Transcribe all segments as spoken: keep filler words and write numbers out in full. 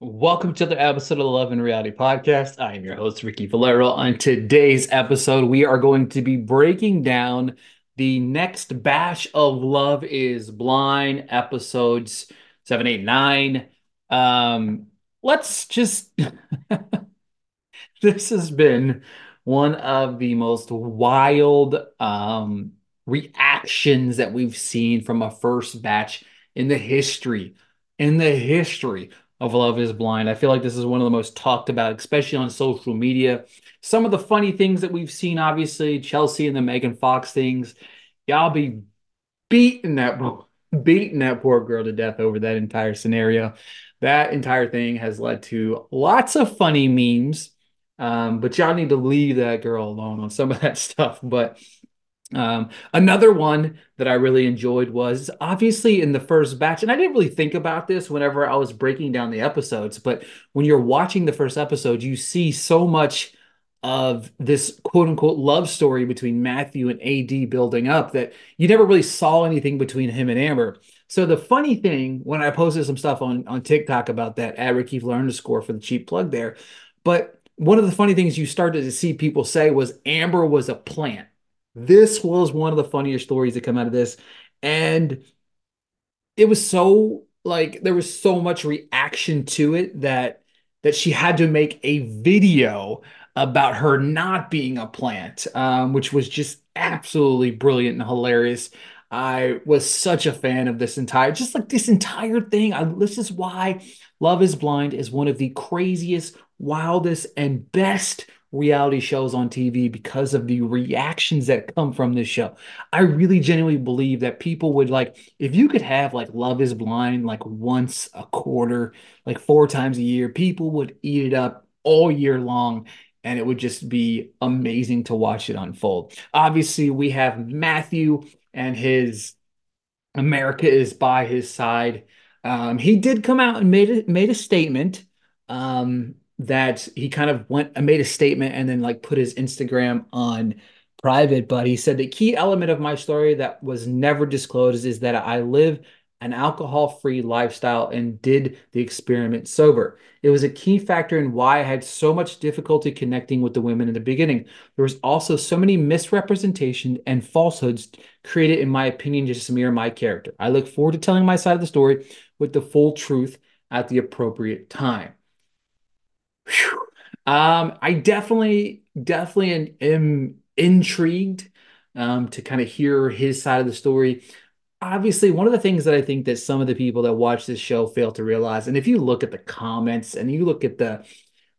Welcome to the episode of Love and Reality Podcast. I am your host, Ricky Valero. On today's episode, we are going to be breaking down the next batch of Love is Blind episodes seven, eight, nine. Um, let's just... This has been one of the most wild um, reactions that we've seen from a first batch in the history, in the history of Love is Blind. I feel like this is one of the most talked about, especially on social media. Some of the funny things that we've seen, obviously, Chelsea and the Megan Fox things. Y'all be beating that, beating that poor girl to death over that entire scenario. That entire thing has led to lots of funny memes. Um, but y'all need to leave that girl alone on some of that stuff. But um, another one that I really enjoyed was obviously in the first batch, and I didn't really think about this whenever I was breaking down the episodes, but when you're watching the first episode, you see so much of this quote unquote love story between Matthew and A D building up that you never really saw anything between him and Amber. So the funny thing, when I posted some stuff on, on TikTok about that, at Ricky Valero underscore for the cheap plug there, but one of the funny things you started to see people say was Amber was a plant. This was one of the funniest stories that come out of this. And it was so, like, there was so much reaction to it that that she had to make a video about her not being a plant, um, which was just absolutely brilliant and hilarious. I was such a fan of this entire, just like this entire thing. I, this is why Love is Blind is one of the craziest, wildest, and best reality shows on T V because of the reactions that come from this show. I really genuinely believe that people would, like, if you could have like Love is Blind like once a quarter, like four times a year, people would eat it up all year long. And it would just be amazing to watch it unfold. Obviously, we have Matthew and his America is by his side. Um, he did come out and made a, made a statement um, that he kind of went made a statement and then like put his Instagram on private. But he said, the key element of my story that was never disclosed is that I live an alcohol-free lifestyle and did the experiment sober. It was a key factor in why I had so much difficulty connecting with the women in the beginning. There was also so many misrepresentations and falsehoods created, in my opinion, to smear my character. I look forward to telling my side of the story with the full truth at the appropriate time. Whew. Um, I definitely, definitely am intrigued um, to kind of hear his side of the story. Obviously, one of the things that I think that some of the people that watch this show fail to realize, and if you look at the comments and you look at the,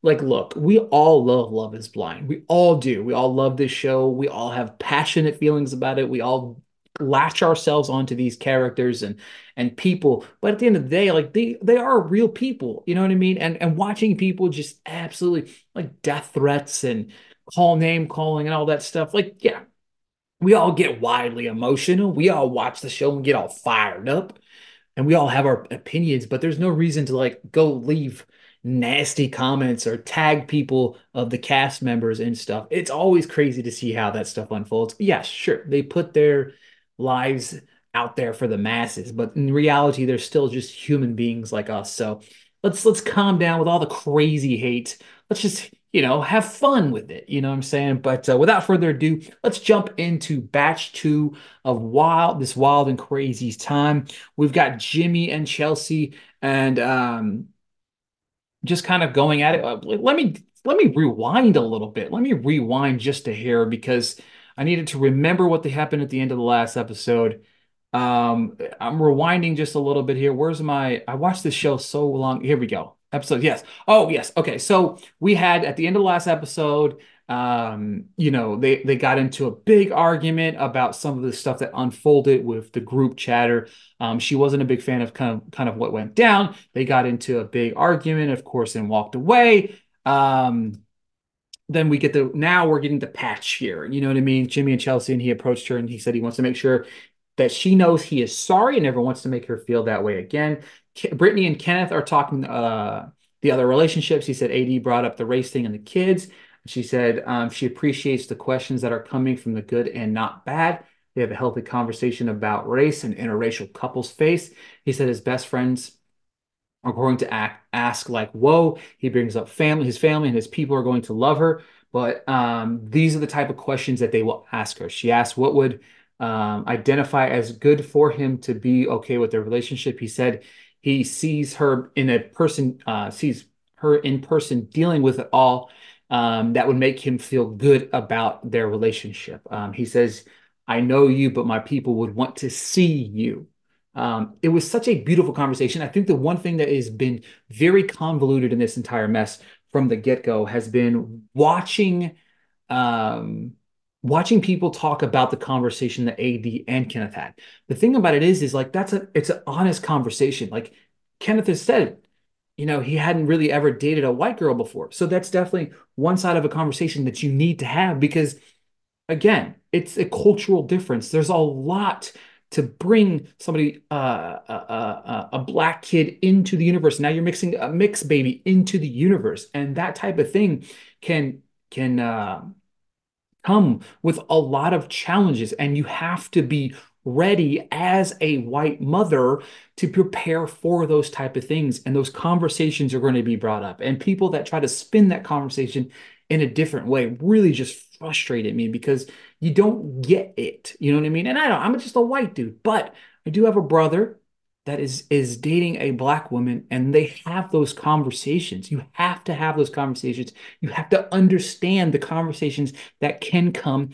like, look, we all love Love is Blind. We all do. We all love this show. We all have passionate feelings about it. We all latch ourselves onto these characters and and people. But at the end of the day, like, they, they are real people. You know what I mean? And, and watching people just absolutely, like, death threats and call name calling and all that stuff, like, yeah. We all get wildly emotional. We all watch the show and get all fired up. And we all have our opinions, but there's no reason to, like, go leave nasty comments or tag people of the cast members and stuff. It's always crazy to see how that stuff unfolds. Yeah, sure. They put their lives out there for the masses, but in reality, they're still just human beings like us. So let's let's calm down with all the crazy hate. Let's just... you know, have fun with it. You know what I'm saying? But uh, without further ado, let's jump into batch two of wild, this wild and crazy time. We've got Jimmy and Chelsea and um, just kind of going at it. Uh, let me, let me rewind a little bit. Let me rewind just a hair because I needed to remember what they happened at the end of the last episode. Um, I'm rewinding just a little bit here. Where's my, I watched this show so long. Here we go. Episode, yes. Oh, yes. Okay, so we had, at the end of the last episode, Um, you know, they, they got into a big argument about some of the stuff that unfolded with the group chatter. Um, she wasn't a big fan of kind of, kind of what went down. They got into a big argument, of course, and walked away. Um, then we get the, now we're getting the patch here. You know what I mean? Jimmy and Chelsea, and he approached her and he said he wants to make sure that she knows he is sorry and never wants to make her feel that way again. K- Brittany and Kenneth are talking, uh, the other relationships. He said A D brought up the race thing and the kids. She said um, she appreciates the questions that are coming from the good and not bad. They have a healthy conversation about race and interracial couples face. He said his best friends are going to act, ask like, whoa. He brings up family, his family and his people are going to love her. But um, these are the type of questions that they will ask her. She asked what would um, identify as good for him to be okay with their relationship. He said he sees her in a person, uh, sees her in person dealing with it all. Um, that would make him feel good about their relationship. Um, he says, I know you, but my people would want to see you. Um, it was such a beautiful conversation. I think the one thing that has been very convoluted in this entire mess from the get-go has been watching, um, watching people talk about the conversation that A D and Kenneth had. The thing about it is, is like, that's a, it's an honest conversation. Like Kenneth has said it. You know, he hadn't really ever dated a white girl before. So that's definitely one side of a conversation that you need to have because, again, it's a cultural difference. There's a lot to bring somebody, uh, a, a, a black kid into the universe. Now you're mixing a mixed baby into the universe. And that type of thing can, can uh, come with a lot of challenges. And you have to be ready as a white mother to prepare for those type of things. And those conversations are going to be brought up. And people that try to spin that conversation in a different way really just frustrated me because you don't get it. You know what I mean? And I don't, I'm just a white dude, but I do have a brother that is, is dating a black woman and they have those conversations. You have to have those conversations. You have to understand the conversations that can come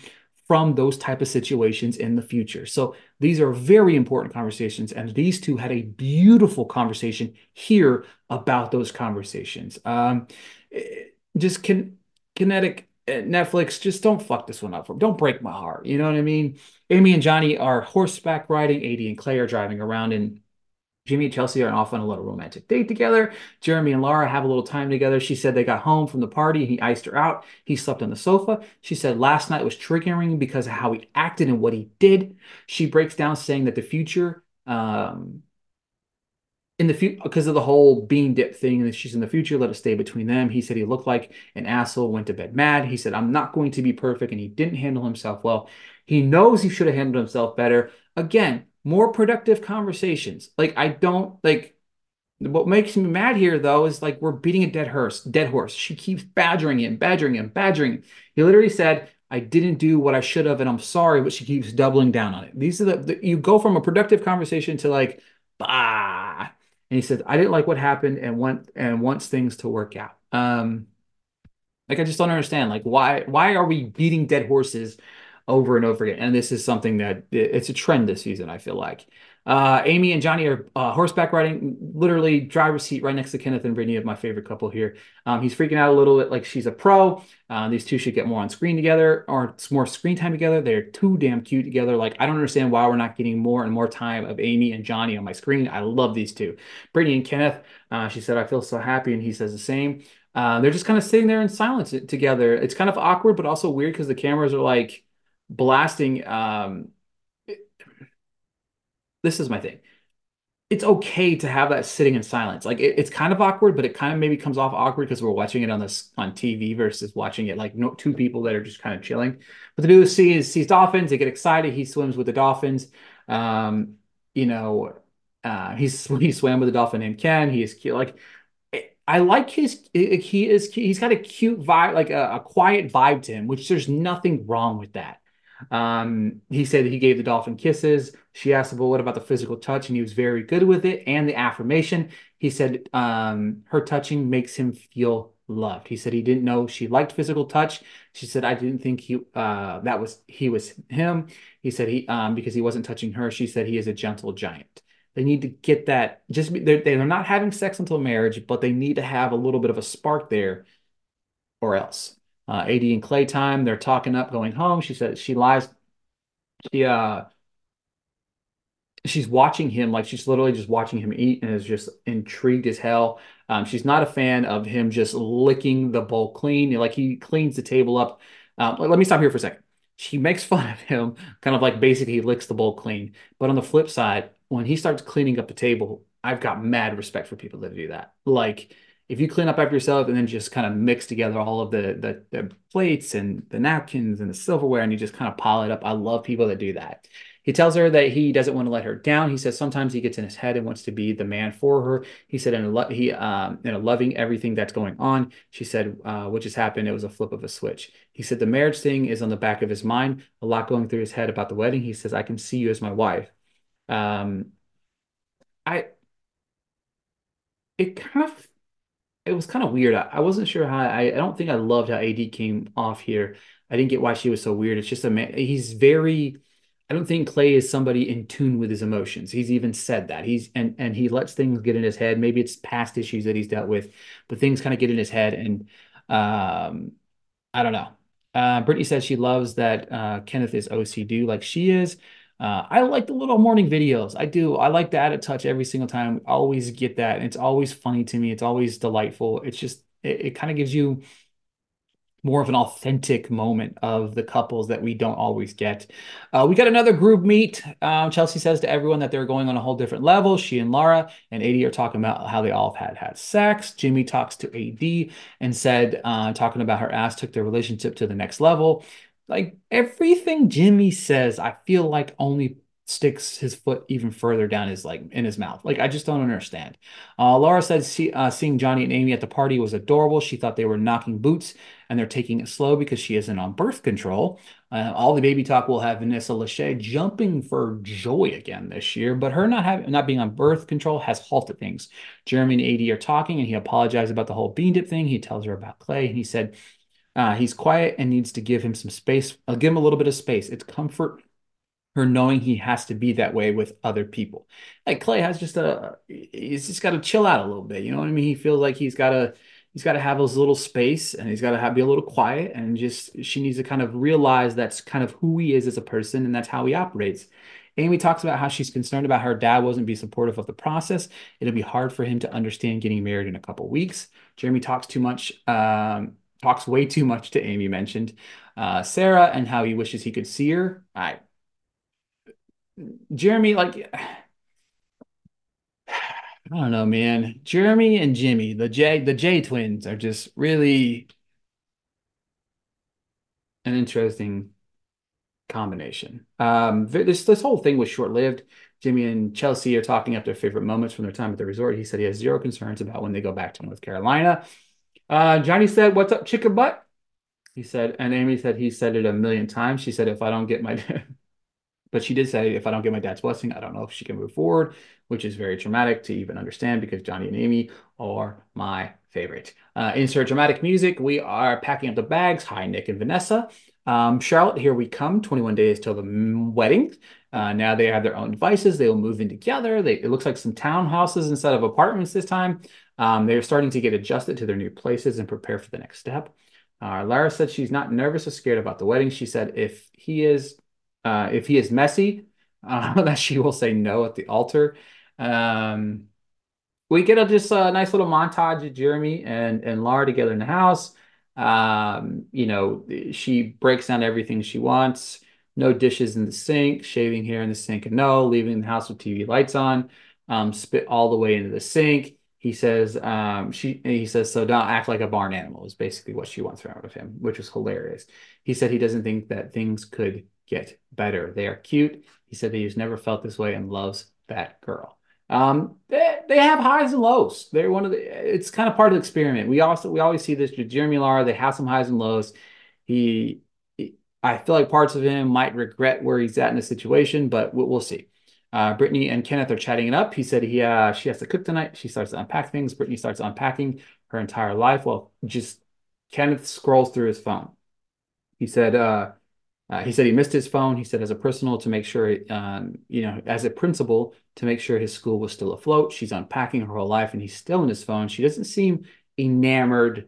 from those type of situations in the future. So these are very important conversations. And these two had a beautiful conversation here about those conversations. Um, just can, kinetic Netflix, just don't fuck this one up. Don't break my heart. You know what I mean? Amy and Johnny are horseback riding. A D and Clay are driving around, and Jimmy and Chelsea are off on a little romantic date together. Jeremy and Laura have a little time together. She said they got home from the party. He iced her out. He slept on the sofa. She said last night was triggering because of how he acted and what he did. She breaks down saying that the future, um, in the future, because of the whole bean dip thing, and she's in the future, let it stay between them. He said he looked like an asshole, went to bed mad. He said, I'm not going to be perfect. And he didn't handle himself well. He knows he should have handled himself better. Again, more productive conversations. Like, I don't, like, what makes me mad here, though, is, like, we're beating a dead horse. Dead horse. She keeps badgering him, badgering him, badgering him. He literally said, I didn't do what I should have, and I'm sorry, but she keeps doubling down on it. These are the, the you go from a productive conversation to, like, bah. And he said, I didn't like what happened and want and wants things to work out. Um, like, I just don't understand. Like, why why are we beating dead horses over and over again? And this is something that it's a trend this season, I feel like. Uh, Amy and Johnny are uh, horseback riding, literally driver's seat right next to Kenneth and Brittany, my favorite couple here. Um, he's freaking out a little bit like she's a pro. Uh, these two should get more on screen together, or it's more screen time together. They're too damn cute together. Like, I don't understand why we're not getting more and more time of Amy and Johnny on my screen. I love these two. Brittany and Kenneth, uh, she said, I feel so happy. And he says the same. Uh, they're just kind of sitting there in silence together. It's kind of awkward, but also weird because the cameras are like, blasting. Um, it, this is my thing. It's okay to have that sitting in silence. Like it, it's kind of awkward, but it kind of maybe comes off awkward because we're watching it on this on T V versus watching it like no two people that are just kind of chilling. But the dude sees sees dolphins. They get excited. He swims with the dolphins. Um, you know, uh, he's he swam with a dolphin named Ken. He is cute. Like I like his, he is he's got a cute vibe, like a, a quiet vibe to him, which there's nothing wrong with that. Um, he said that he gave the dolphin kisses. She asked him, well, what about the physical touch? And he was very good with it. And the affirmation, he said, um, her touching makes him feel loved. He said he didn't know she liked physical touch. She said, I didn't think he, uh, that was, he was him. He said he, um, because he wasn't touching her. She said he is a gentle giant. They need to get that just, they're, they're not having sex until marriage, but they need to have a little bit of a spark there or else. uh, A D and Clay time. They're talking up going home. She says she lies. She, uh, she's watching him, like she's literally just watching him eat and is just intrigued as hell. Um, she's not a fan of him just licking the bowl clean. Like he cleans the table up. Um, let me stop here for a second. She makes fun of him, kind of like basically he licks the bowl clean. But on the flip side, when he starts cleaning up the table, I've got mad respect for people that do that. Like if you clean up after yourself and then just kind of mix together all of the, the, the plates and the napkins and the silverware and you just kind of pile it up. I love people that do that. He tells her that he doesn't want to let her down. He says sometimes he gets in his head and wants to be the man for her. He said, in lo- he, um, you know, loving everything that's going on. She said, uh, what just happened? It was a flip of a switch. He said, the marriage thing is on the back of his mind, a lot going through his head about the wedding. He says, I can see you as my wife. Um, I, it kind of, it was kind of weird. I, I wasn't sure how, I, I don't think I loved how A D came off here. I didn't get why she was so weird. It's just a man. He's very, I don't think Clay is somebody in tune with his emotions. He's even said that. He's and and he lets things get in his head. Maybe it's past issues that he's dealt with, but things kind of get in his head. And um, I don't know. Uh, Brittany says she loves that uh, Kenneth is O C D like she is. Uh, I like the little morning videos. I do. I like to add a touch every single time. I always get that. It's always funny to me. It's always delightful. It's just it, it kind of gives you more of an authentic moment of the couples that we don't always get. Uh, we got another group meet. Um, Chelsea says to everyone that they're going on a whole different level. She and Lara and A D are talking about how they all have had, had sex. Jimmy talks to A D and said, uh, talking about her ass took their relationship to the next level. Like everything Jimmy says, I feel like only sticks his foot even further down his like in his mouth. Like I just don't understand. Uh, Laura said see, uh, seeing Johnny and Amy at the party was adorable. She thought they were knocking boots and they're taking it slow because she isn't on birth control. Uh, all the baby talk will have Vanessa Lachey jumping for joy again this year, but her not having not being on birth control has halted things. Jeremy and A D are talking and he apologized about the whole bean dip thing. He tells her about Clay and he said uh, he's quiet and needs to give him some space. I'll give him a little bit of space. It's comfort. Her knowing he has to be that way with other people. Like Clay has just a, he's just got to chill out a little bit. You know what I mean? He feels like he's got to, he's got to have his little space and he's got to have, be a little quiet and just, she needs to kind of realize that's kind of who he is as a person and that's how he operates. Amy talks about how she's concerned about her dad wasn't be supportive of the process. It'll be hard for him to understand getting married in a couple weeks. Jeremy talks too much, um, talks way too much to Amy mentioned. Uh, Sarah and how he wishes he could see her. I, Jeremy, like, I don't know, man. Jeremy and Jimmy, the J, the J twins are just really an interesting combination. Um, this this whole thing was short-lived. Jimmy and Chelsea are talking up their favorite moments from their time at the resort. He said he has zero concerns about when they go back to North Carolina. Uh, Johnny said, "What's up, chicken butt?" He said, and Amy said he said it a million times. She said, "If I don't get my..." But she did say, if I don't get my dad's blessing, I don't know if she can move forward, which is very traumatic to even understand because Johnny and Amy are my favorite. Uh, insert dramatic music. We are packing up the bags. Hi, Nick and Vanessa. Um, Charlotte, here we come. twenty-one days till the wedding. Uh, now they have their own devices. They will move in together. They, it looks like some townhouses instead of apartments this time. Um, they're starting to get adjusted to their new places and prepare for the next step. Uh, Lara said she's not nervous or scared about the wedding. She said if he is... Uh, if he is messy, uh, that she will say no at the altar. Um, we get a just a nice little montage of Jeremy and, and Lara together in the house. Um, you know, she breaks down everything she wants. No dishes in the sink, shaving hair in the sink and no, leaving the house with T V lights on, um, spit all the way into the sink. He says, um, she, he says, so don't act like a barn animal is basically what she wants out of him, which was hilarious. He said he doesn't think that things could get better. They are cute. He said that he's never felt this way and loves that girl. Um, they, they have highs and lows. They're one of the, it's kind of part of the experiment. We also, we always see this with Jeremy Lara. They have some highs and lows. He, he, I feel like parts of him might regret where he's at in the situation, but we'll, we'll see. Uh, Brittany and Kenneth are chatting it up. He said he, uh, she has to cook tonight. She starts to unpack things. Brittany starts unpacking her entire life. Well, just Kenneth scrolls through his phone. He said, uh, Uh, he said he missed his phone. He said as a personal to make sure, um, you know, as a principal to make sure his school was still afloat. She's unpacking her whole life and he's still in his phone. She doesn't seem enamored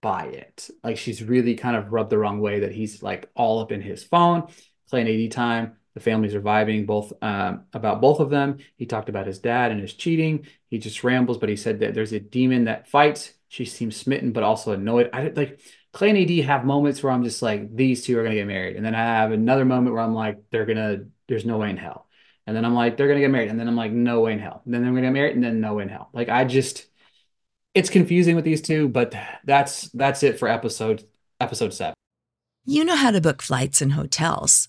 buy it. Like, she's really kind of rubbed the wrong way that he's like all up in his phone, playing A D time. The family's reviving both um, about both of them. He talked about his dad and his cheating. He just rambles, but he said that there's a demon that fights. She seems smitten, but also annoyed. I like Clay and A D have moments where I'm just like, these two are going to get married. And then I have another moment where I'm like, they're going to, there's no way in hell. And then I'm like, they're going to get married. And then I'm like, no way in hell. And then they're going to get married. And then no way in hell. Like, I just, it's confusing with these two, but that's, that's it for episode, episode seven. You know how to book flights and hotels.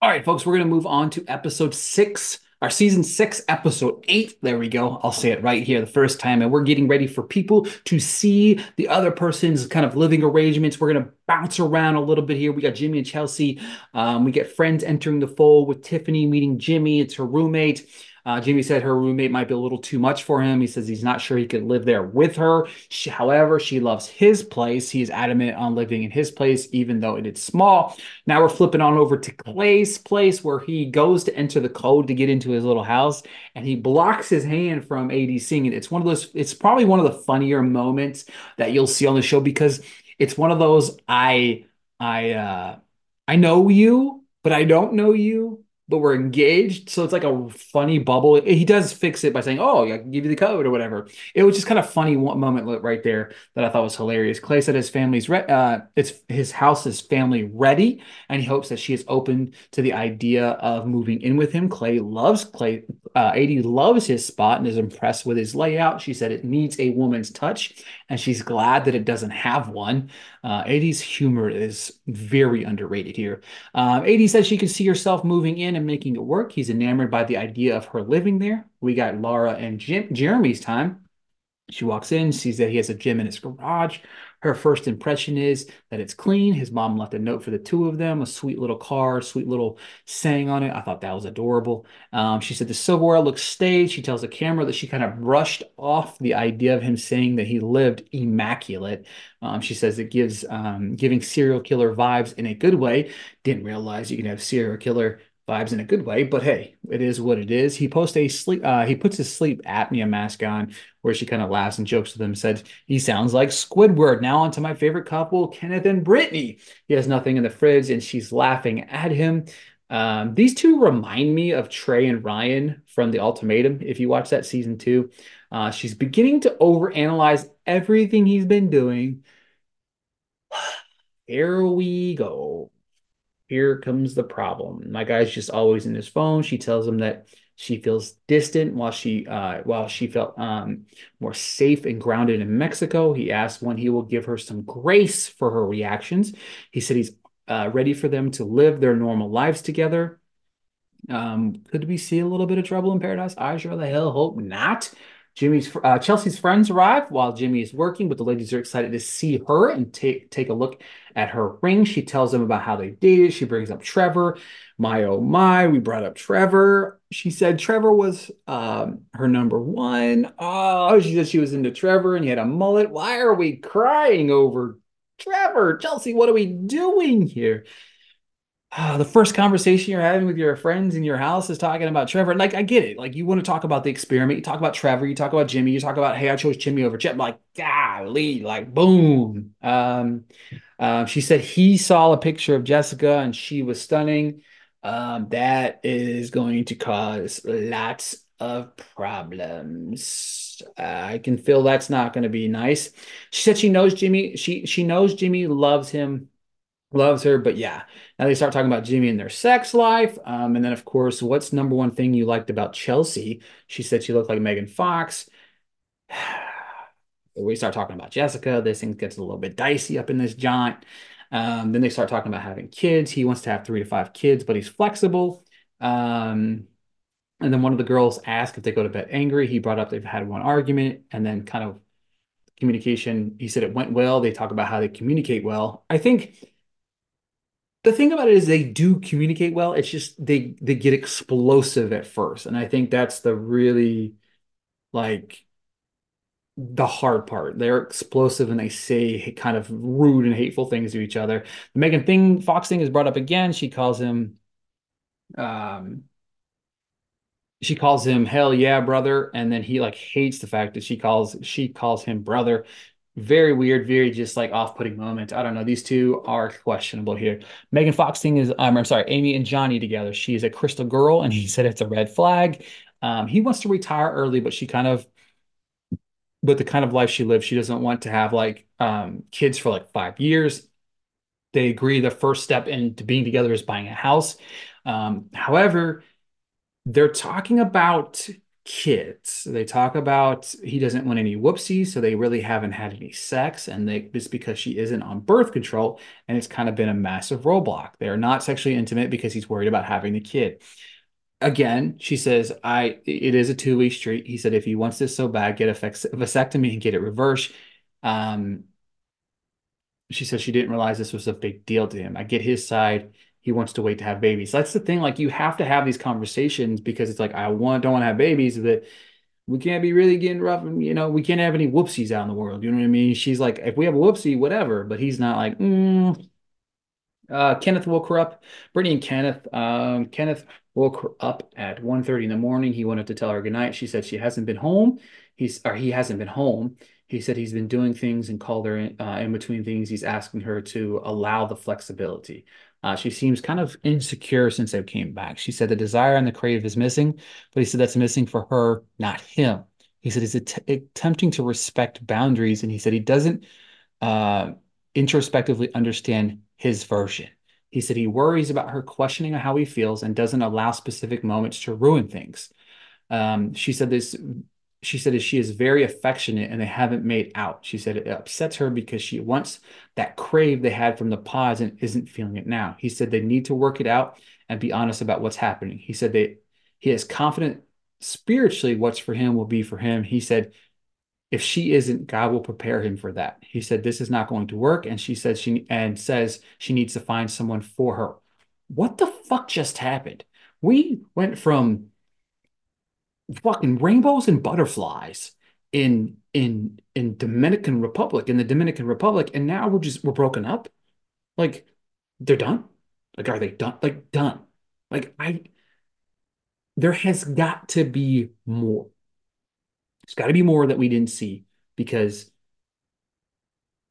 All right, folks, we're going to move on to episode six, our season six, episode eight. There we go. I'll say it right here the first time. And we're getting ready for people to see the other person's kind of living arrangements. We're going to bounce around a little bit here. We got Jimmy and Chelsea. Um, we get friends entering the fold with Tiffany meeting Jimmy. It's her roommate. Uh, Jimmy said her roommate might be a little too much for him. He says he's not sure he could live there with her. She, however, she loves his place. He is adamant on living in his place, even though it is small. Now we're flipping on over to Clay's place, where he goes to enter the code to get into his little house, and he blocks his hand from A D singing. It's one of those. It's probably one of the funnier moments that you'll see on the show, because it's one of those I I uh, I know you, but I don't know you. But we're engaged, so it's like a funny bubble. He does fix it by saying, oh, I can give you the code or whatever. It was just kind of funny one moment right there that I thought was hilarious. Clay said his family's re- uh, it's his house is family ready, and he hopes that she is open to the idea of moving in with him. Clay loves Clay. Uh, A D loves his spot and is impressed with his layout. She said it needs a woman's touch, and she's glad that it doesn't have one. Uh, A D's humor is very underrated here. Um, A D says she can see herself moving in and making it work. He's enamored by the idea of her living there. We got Laura and Jim, Jeremy's time. She walks in, sees that he has a gym in his garage. Her first impression is that it's clean. His mom left a note for the two of them, a sweet little card, sweet little saying on it. I thought that was adorable. Um, she said the silverware looks staged. She tells the camera that she kind of brushed off the idea of him saying that he lived immaculate. Um, she says it gives um, giving serial killer vibes in a good way. Didn't realize you can have serial killer vibes in a good way, but hey, it is what it is. He posts a sleep. Uh, he puts his sleep apnea mask on, where she kind of laughs and jokes with him. Said he sounds like Squidward. Now onto my favorite couple, Kenneth and Brittany. He has nothing in the fridge, and she's laughing at him. Um, these two remind me of Trey and Ryan from The Ultimatum. If you watch that season two, uh, she's beginning to overanalyze everything he's been doing. Here we go. Here comes the problem. My guy's just always in his phone. She tells him that she feels distant while she uh, while she felt um, more safe and grounded in Mexico. He asks when he will give her some grace for her reactions. He said he's uh, ready for them to live their normal lives together. Um, could we see a little bit of trouble in paradise? I sure the hell hope not. Jimmy's uh, Chelsea's friends arrive while Jimmy is working, but the ladies are excited to see her and take take a look at her ring. She tells them about how they dated. She brings up Trevor. My oh my, we brought up Trevor. She said Trevor was um, her number one. Oh, she said she was into Trevor and he had a mullet. Why are we crying over Trevor? Chelsea, what are we doing here? Uh, the first conversation you're having with your friends in your house is talking about Trevor. Like, I get it. Like, you want to talk about the experiment. You talk about Trevor. You talk about Jimmy. You talk about, hey, I chose Jimmy over Chip. Like, golly, like, boom. Um, uh, she said he saw a picture of Jessica and she was stunning. Um, that is going to cause lots of problems. Uh, I can feel that's not going to be nice. She said she knows Jimmy. She she knows Jimmy loves him. Loves her, but yeah. Now they start talking about Jimmy and their sex life. Um, and then, of course, what's number one thing you liked about Chelsea? She said she looked like Megan Fox. We start talking about Jessica. This thing gets a little bit dicey up in this jaunt. Um, then they start talking about having kids. He wants to have three to five kids, but he's flexible. Um, and then one of the girls asked if they go to bed angry. He brought up they've had one argument, and then kind of communication. He said it went well. They talk about how they communicate well. I think... The thing about it is they do communicate well. It's just they they get explosive at first. And I think that's the really, like, the hard part. They're explosive and they say kind of rude and hateful things to each other. The Megan thing, Fox thing is brought up again. She calls him, um, she calls him, hell yeah, brother. And then he, like, hates the fact that she calls, she calls him brother. Very weird, very just like off-putting moment. I don't know. These two are questionable here. Megan Fox thing is, um, I'm sorry, Amy and Johnny together. She is a crystal girl, and he said it's a red flag. Um, he wants to retire early, but she kind of, with the kind of life she lives, she doesn't want to have like um, kids for like five years. They agree the first step into being together is buying a house. Um, however, they're talking about... kids. They talk about he doesn't want any whoopsies, so they really haven't had any sex, and they it's because she isn't on birth control, and it's kind of been a massive roadblock. They're not sexually intimate because he's worried about having the kid. Again, she says, I it is a two-way street. He said, if he wants this so bad, get a vasectomy and get it reversed. Um, she says she didn't realize this was a big deal to him. I get his side. He wants to wait to have babies. That's the thing. Like, you have to have these conversations because it's like, I want, don't want to have babies, but we can't be really getting rough. And, you know, we can't have any whoopsies out in the world. You know what I mean? She's like, if we have a whoopsie, whatever, but he's not like, mm. uh, Kenneth woke her up. Brittany and Kenneth, um, Kenneth woke her up at one thirty in the morning. He wanted to tell her goodnight. She said she hasn't been home. He's, or he hasn't been home. He said he's been doing things and called her in, uh, in between things. He's asking her to allow the flexibility. Uh, she seems kind of insecure since they came back. She said the desire and the crave is missing, but he said that's missing for her, not him. He said he's att- attempting to respect boundaries, and he said he doesn't uh, introspectively understand his version. He said he worries about her questioning how he feels and doesn't allow specific moments to ruin things. Um, she said this. She said she is very affectionate and they haven't made out. She said it upsets her because she wants that crave they had from the pause and isn't feeling it now. He said they need to work it out and be honest about what's happening. He said they, he is confident spiritually what's for him will be for him. He said, if she isn't, God will prepare him for that. He said, this is not going to work. And she said she and says she needs to find someone for her. What the fuck just happened? We went from fucking rainbows and butterflies in in in Dominican Republic in the Dominican Republic, and now we're just we're broken up. Like, they're done. Like, are they done? Like, done. Like, I there has got to be more. There's got to be more that we didn't see, because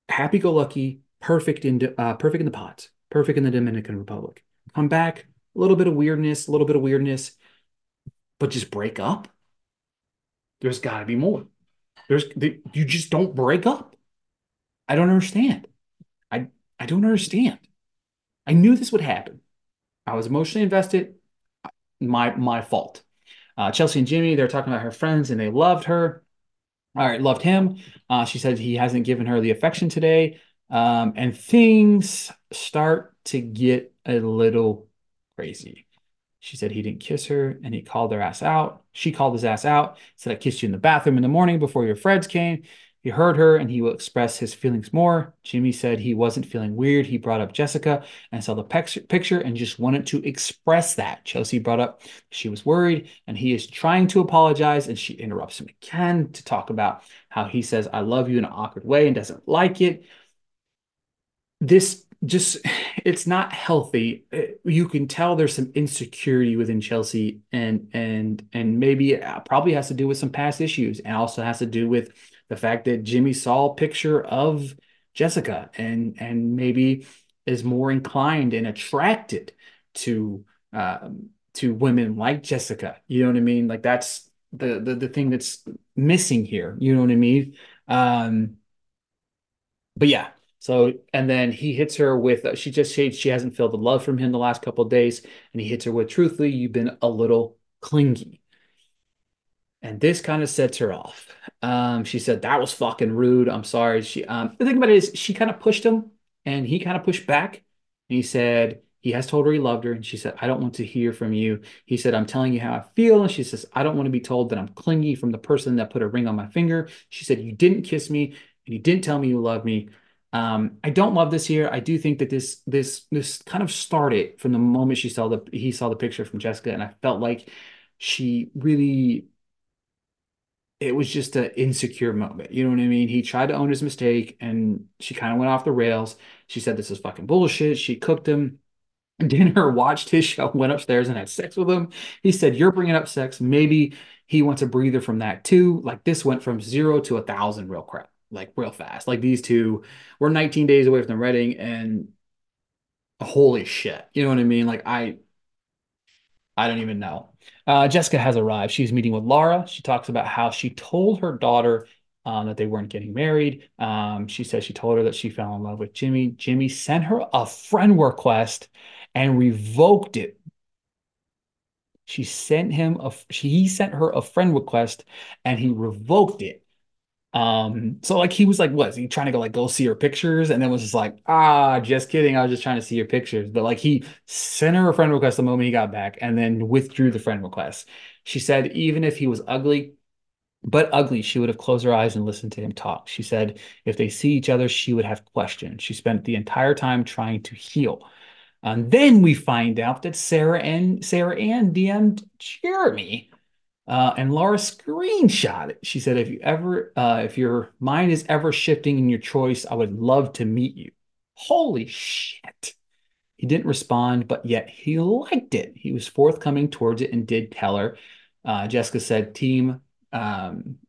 happy-go-lucky, perfect in uh, perfect in the pods, perfect in the Dominican Republic. Come back, a little bit of weirdness, a little bit of weirdness, but just break up. There's got to be more. There's the, you just don't break up. I don't understand. I I don't understand. I knew this would happen. I was emotionally invested. My my fault. Uh, Chelsea and Jimmy, they're talking about her friends and they loved her. All right, loved him. Uh, she said he hasn't given her the affection today. Um, and things start to get a little crazy. She said he didn't kiss her and he called her ass out. She called his ass out, said, I kissed you in the bathroom in the morning before your friends came. He heard her and he will express his feelings more. Jimmy said he wasn't feeling weird. He brought up Jessica and saw the picture and just wanted to express that. Chelsea brought up she was worried and he is trying to apologize, and she interrupts him again to talk about how he says, I love you in an awkward way and doesn't like it. This just, it's not healthy. You can tell there's some insecurity within Chelsea, and and and maybe it probably has to do with some past issues, and also has to do with the fact that Jimmy saw a picture of Jessica and and maybe is more inclined and attracted to uh, to women like Jessica. You know what I mean? Like that's the the the thing that's missing here. You know what I mean? Um, but yeah. So, and then he hits her with, she just said she hasn't felt the love from him the last couple of days. And he hits her with, truthfully, you've been a little clingy. And this kind of sets her off. Um, she said, that was fucking rude. I'm sorry. She, um, the thing about it is she kind of pushed him and he kind of pushed back. And he said, he has told her he loved her. And she said, I don't want to hear from you. He said, I'm telling you how I feel. And she says, I don't want to be told that I'm clingy from the person that put a ring on my finger. She said, you didn't kiss me and you didn't tell me you love me. Um, I don't love this here. I do think that this this this kind of started from the moment she saw the he saw the picture from Jessica, and I felt like she really it was just an insecure moment. You know what I mean? He tried to own his mistake, and she kind of went off the rails. She said this is fucking bullshit. She cooked him dinner, watched his show, went upstairs and had sex with him. He said, "You're bringing up sex. Maybe he wants a breather from that too." Like this went from zero to a thousand real quick. Like real fast. Like these two were nineteen days away from the wedding, and holy shit. You know what I mean? Like I, I don't even know. Uh, Jessica has arrived. She's meeting with Laura. She talks about how she told her daughter um, that they weren't getting married. Um, she says she told her that she fell in love with Jimmy. Jimmy sent her a friend request and revoked it. She sent him a, she, he sent her a friend request and he revoked it. Um, so like he was like, what is he trying to go like go see her pictures? And then was just like, ah, just kidding. I was just trying to see your pictures. But like he sent her a friend request the moment he got back and then withdrew the friend request. She said, even if he was ugly, but ugly, she would have closed her eyes and listened to him talk. She said, if they see each other, she would have questions. She spent the entire time trying to heal. And then we find out that Sarah and Sarah Ann D M'd Jeremy. Uh, and Laura screenshot it. She said, if you ever, uh, if your mind is ever shifting in your choice, I would love to meet you. Holy shit. He didn't respond, but yet he liked it. He was forthcoming towards it and did tell her. Uh, Jessica said, team, um,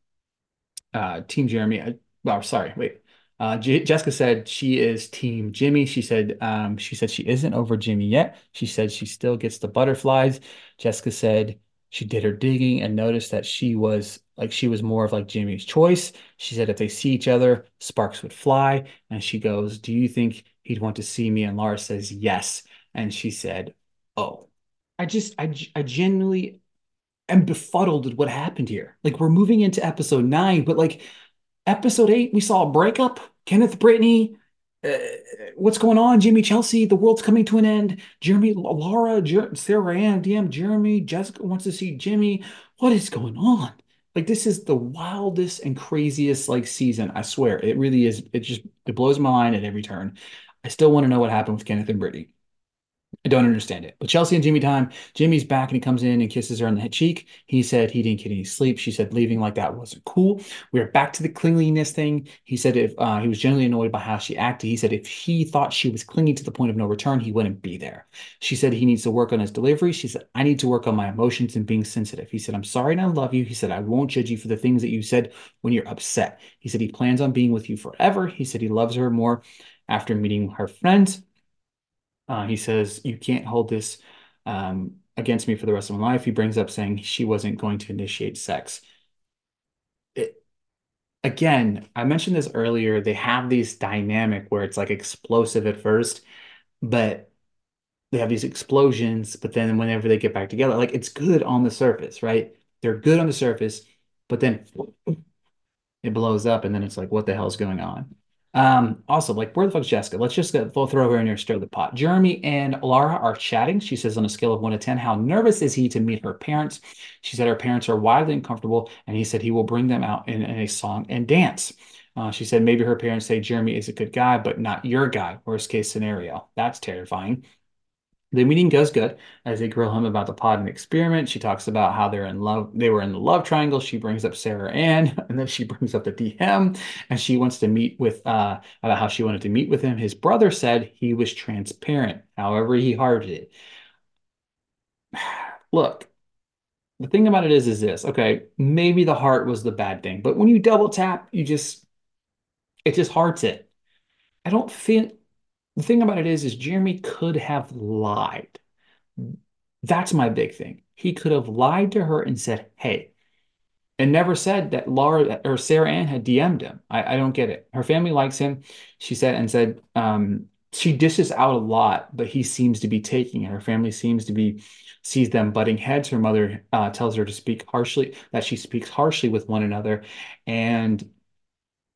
uh, team Jeremy. I, oh, sorry. Wait. Uh, J- Jessica said she is team Jimmy. She said, um, she said she isn't over Jimmy yet. She said she still gets the butterflies. Jessica said, she did her digging and noticed that she was like, she was more of like Jimmy's choice. She said, if they see each other, sparks would fly. And she goes, do you think he'd want to see me? And Laura says, yes. And she said, oh, I just, I, I genuinely am befuddled at what happened here. Like we're moving into episode nine, but like episode eight, we saw a breakup, Kenneth, Brittany, Uh, what's going on? Jimmy, Chelsea, the world's coming to an end. Jeremy, Laura, Jer- Sarah Ann, D M Jeremy, Jessica wants to see Jimmy. What is going on? Like, this is the wildest and craziest, like, season. I swear, it really is. It just, it blows my mind at every turn. I still want to know what happened with Kenneth and Brittany. I don't understand it. But Chelsea and Jimmy time, Jimmy's back and he comes in and kisses her on the cheek. He said he didn't get any sleep. She said leaving like that wasn't cool. We are back to the clinginess thing. He said if uh, he was generally annoyed by how she acted. He said if he thought she was clingy to the point of no return, he wouldn't be there. She said he needs to work on his delivery. She said, I need to work on my emotions and being sensitive. He said, I'm sorry and I love you. He said, I won't judge you for the things that you said when you're upset. He said he plans on being with you forever. He said he loves her more after meeting her friends. Uh, he says, you can't hold this um, against me for the rest of my life. He brings up saying she wasn't going to initiate sex. It, again, I mentioned this earlier. They have these dynamic where it's like explosive at first, but they have these explosions. But then whenever they get back together, like it's good on the surface, right? They're good on the surface, but then it blows up, and then it's like, what the hell's going on? Um, also, like, where the fuck's Jessica? Let's just go, we'll throw her in here, stir the pot. Jeremy and Laura are chatting. She says, on a scale of one to ten, how nervous is he to meet her parents? She said her parents are wildly uncomfortable, and he said he will bring them out in, in a song and dance. Uh, she said maybe her parents say Jeremy is a good guy, but not your guy. Worst case scenario. That's terrifying. The meeting goes good as they grill him about the pod and experiment. She talks about how they're in love. They were in the love triangle. She brings up Sarah Ann, and then she brings up the D M, and she wants to meet with uh, about how she wanted to meet with him. His brother said he was transparent. However, he hearted it. Look, the thing about it is, is this, okay, maybe the heart was the bad thing, but when you double tap, you just, it just hearts it. I don't feel. The thing about it is, is Jeremy could have lied. That's my big thing. He could have lied to her and said, hey, and never said that Laura or Sarah Ann had D M'd him. I, I don't get it. Her family likes him. She said and said um, she dishes out a lot, but he seems to be taking it. Her family seems to be sees them butting heads. Her mother uh, tells her to speak harshly, that she speaks harshly with one another, and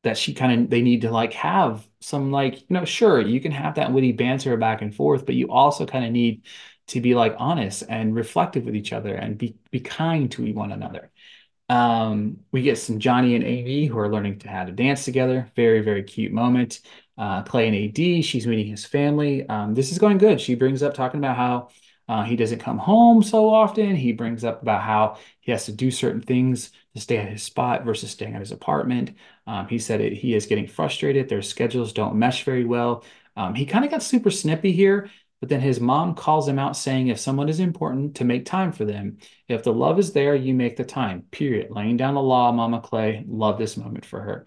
that she kind of, they need to like have some like, you know, sure, you can have that witty banter back and forth, but you also kind of need to be like honest and reflective with each other and be, be kind to one another. Um, we get some Johnny and A D who are learning to how to dance together. Very, very cute moment. Uh, Clay and A D, she's meeting his family. Um, this is going good. She brings up talking about how uh, he doesn't come home so often. He brings up about how he has to do certain things to stay at his spot versus staying at his apartment. Um, he said it, he is getting frustrated. Their schedules don't mesh very well. Um, he kind of got super snippy here, but then his mom calls him out saying, if someone is important, to make time for them. If the love is there, you make the time, period. Laying down the law, Mama Clay. Love this moment for her.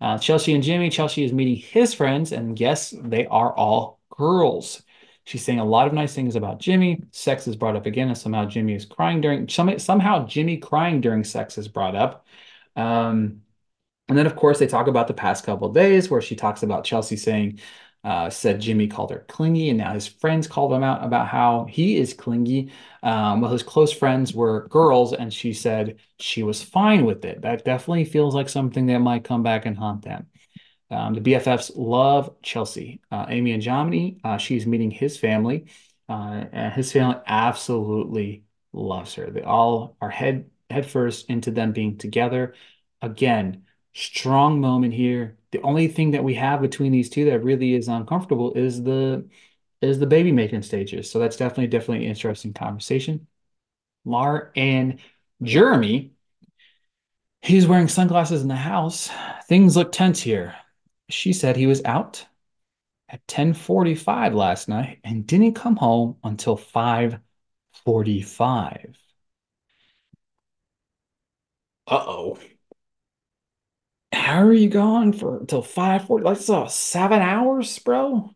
Uh, Chelsea and Jimmy. Chelsea is meeting his friends, and yes, they are all girls. She's saying a lot of nice things about Jimmy. Sex is brought up again, and somehow Jimmy is crying during, some, somehow Jimmy crying during sex is brought up. Um, and then, of course, they talk about the past couple of days where she talks about Chelsea saying, uh, said Jimmy called her clingy, and now his friends called him out about how he is clingy. Um, well, his close friends were girls, and she said she was fine with it. That definitely feels like something that might come back and haunt them. Um, the B F Fs love Chelsea. Uh, Amy and Jomini, uh, she's meeting his family. Uh, and his family absolutely loves her. They all are head, head first into them being together. Again, strong moment here. The only thing that we have between these two that really is uncomfortable is the, is the baby making stages. So that's definitely, definitely an interesting conversation. Lar and Jeremy, he's wearing sunglasses in the house. Things look tense here. She said he was out at ten forty-five last night and didn't come home until five forty-five. Uh-oh. How are you gone for until five forty? That's uh, seven hours, bro.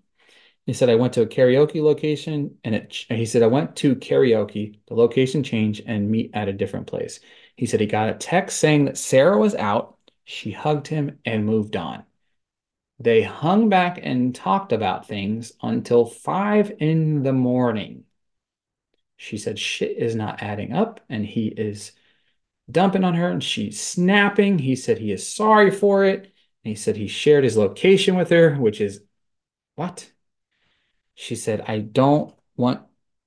He said, I went to a karaoke location, and it, he said, I went to karaoke, the location changed, and meet at a different place. He said he got a text saying that Sarah was out. She hugged him and moved on. They hung back and talked about things until five in the morning. She said shit is not adding up, and he is dumping on her, and she's snapping. He said he is sorry for it. And he said he shared his location with her, which is what? She said, I don't want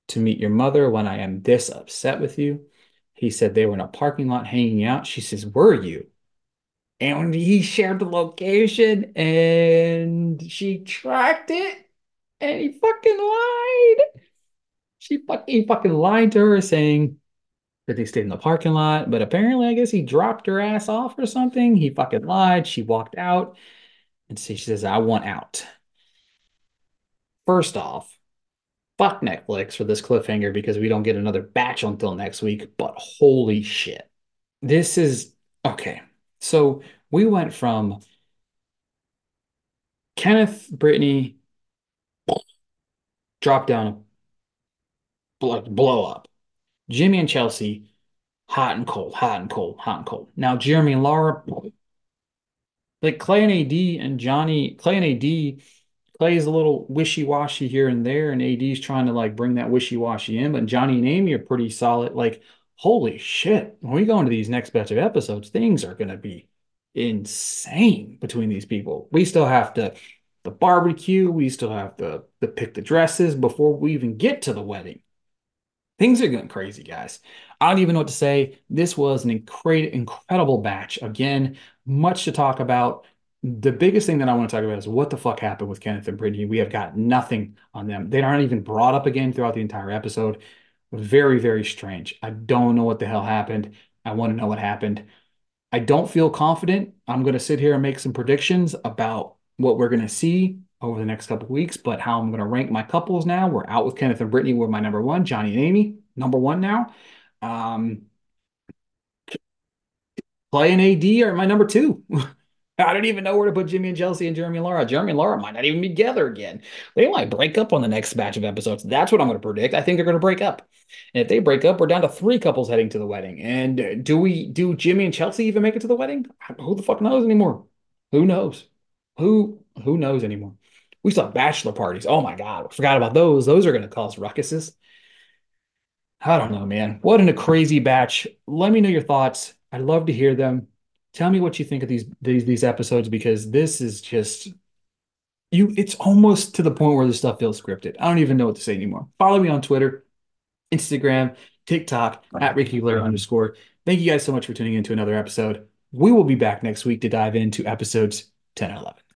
to meet your mother when I am this upset with you. He said they were in a parking lot hanging out. She says, were you? And he shared the location, and she tracked it, and he fucking lied. She fucking, he fucking lied to her saying that they stayed in the parking lot, but apparently I guess he dropped her ass off or something. He fucking lied. She walked out, and so she says, I want out. First off, fuck Netflix for this cliffhanger because we don't get another batch until next week, but holy shit. This is, okay. So we went from Kenneth, Brittany, drop down blow, blow up. Jimmy and Chelsea, hot and cold, hot and cold, hot and cold. Now, Jeremy and Laura, like Clay and A D and Johnny, Clay and A D, Clay's a little wishy-washy here and there, and A D's trying to like bring that wishy-washy in, but Johnny and Amy are pretty solid. Like, holy shit, when we go into these next batch of episodes, things are going to be insane between these people. We still have to the barbecue, we still have to, to pick the dresses before we even get to the wedding. Things are going crazy, guys. I don't even know what to say. This was an incre- incredible batch. Again, much to talk about. The biggest thing that I want to talk about is what the fuck happened with Kenneth and Brittany. We have got nothing on them. They aren't even brought up again throughout the entire episode. Very, very strange. I don't know what the hell happened. I want to know what happened. I don't feel confident. I'm going to sit here and make some predictions about what we're going to see over the next couple of weeks, but how I'm going to rank my couples now. We're out with Kenneth and Brittany. We're my number one. Johnny and Amy, number one now. Um, Clay and A D are my number two. I don't even know where to put Jimmy and Chelsea and Jeremy and Laura. Jeremy and Laura might not even be together again. They might break up on the next batch of episodes. That's what I'm going to predict. I think they're going to break up. And if they break up, we're down to three couples heading to the wedding. And do we do Jimmy and Chelsea even make it to the wedding? Who the fuck knows anymore? Who knows? Who who knows anymore? We saw bachelor parties. Oh my God. I forgot about those. Those are going to cause ruckuses. I don't know, man. What a crazy batch. Let me know your thoughts. I'd love to hear them. Tell me what you think of these these these episodes, because this is just you. It's almost to the point where this stuff feels scripted. I don't even know what to say anymore. Follow me on Twitter, Instagram, TikTok at rickyvalero underscore. Thank you guys so much for tuning in to another episode. We will be back next week to dive into episodes ten and eleven.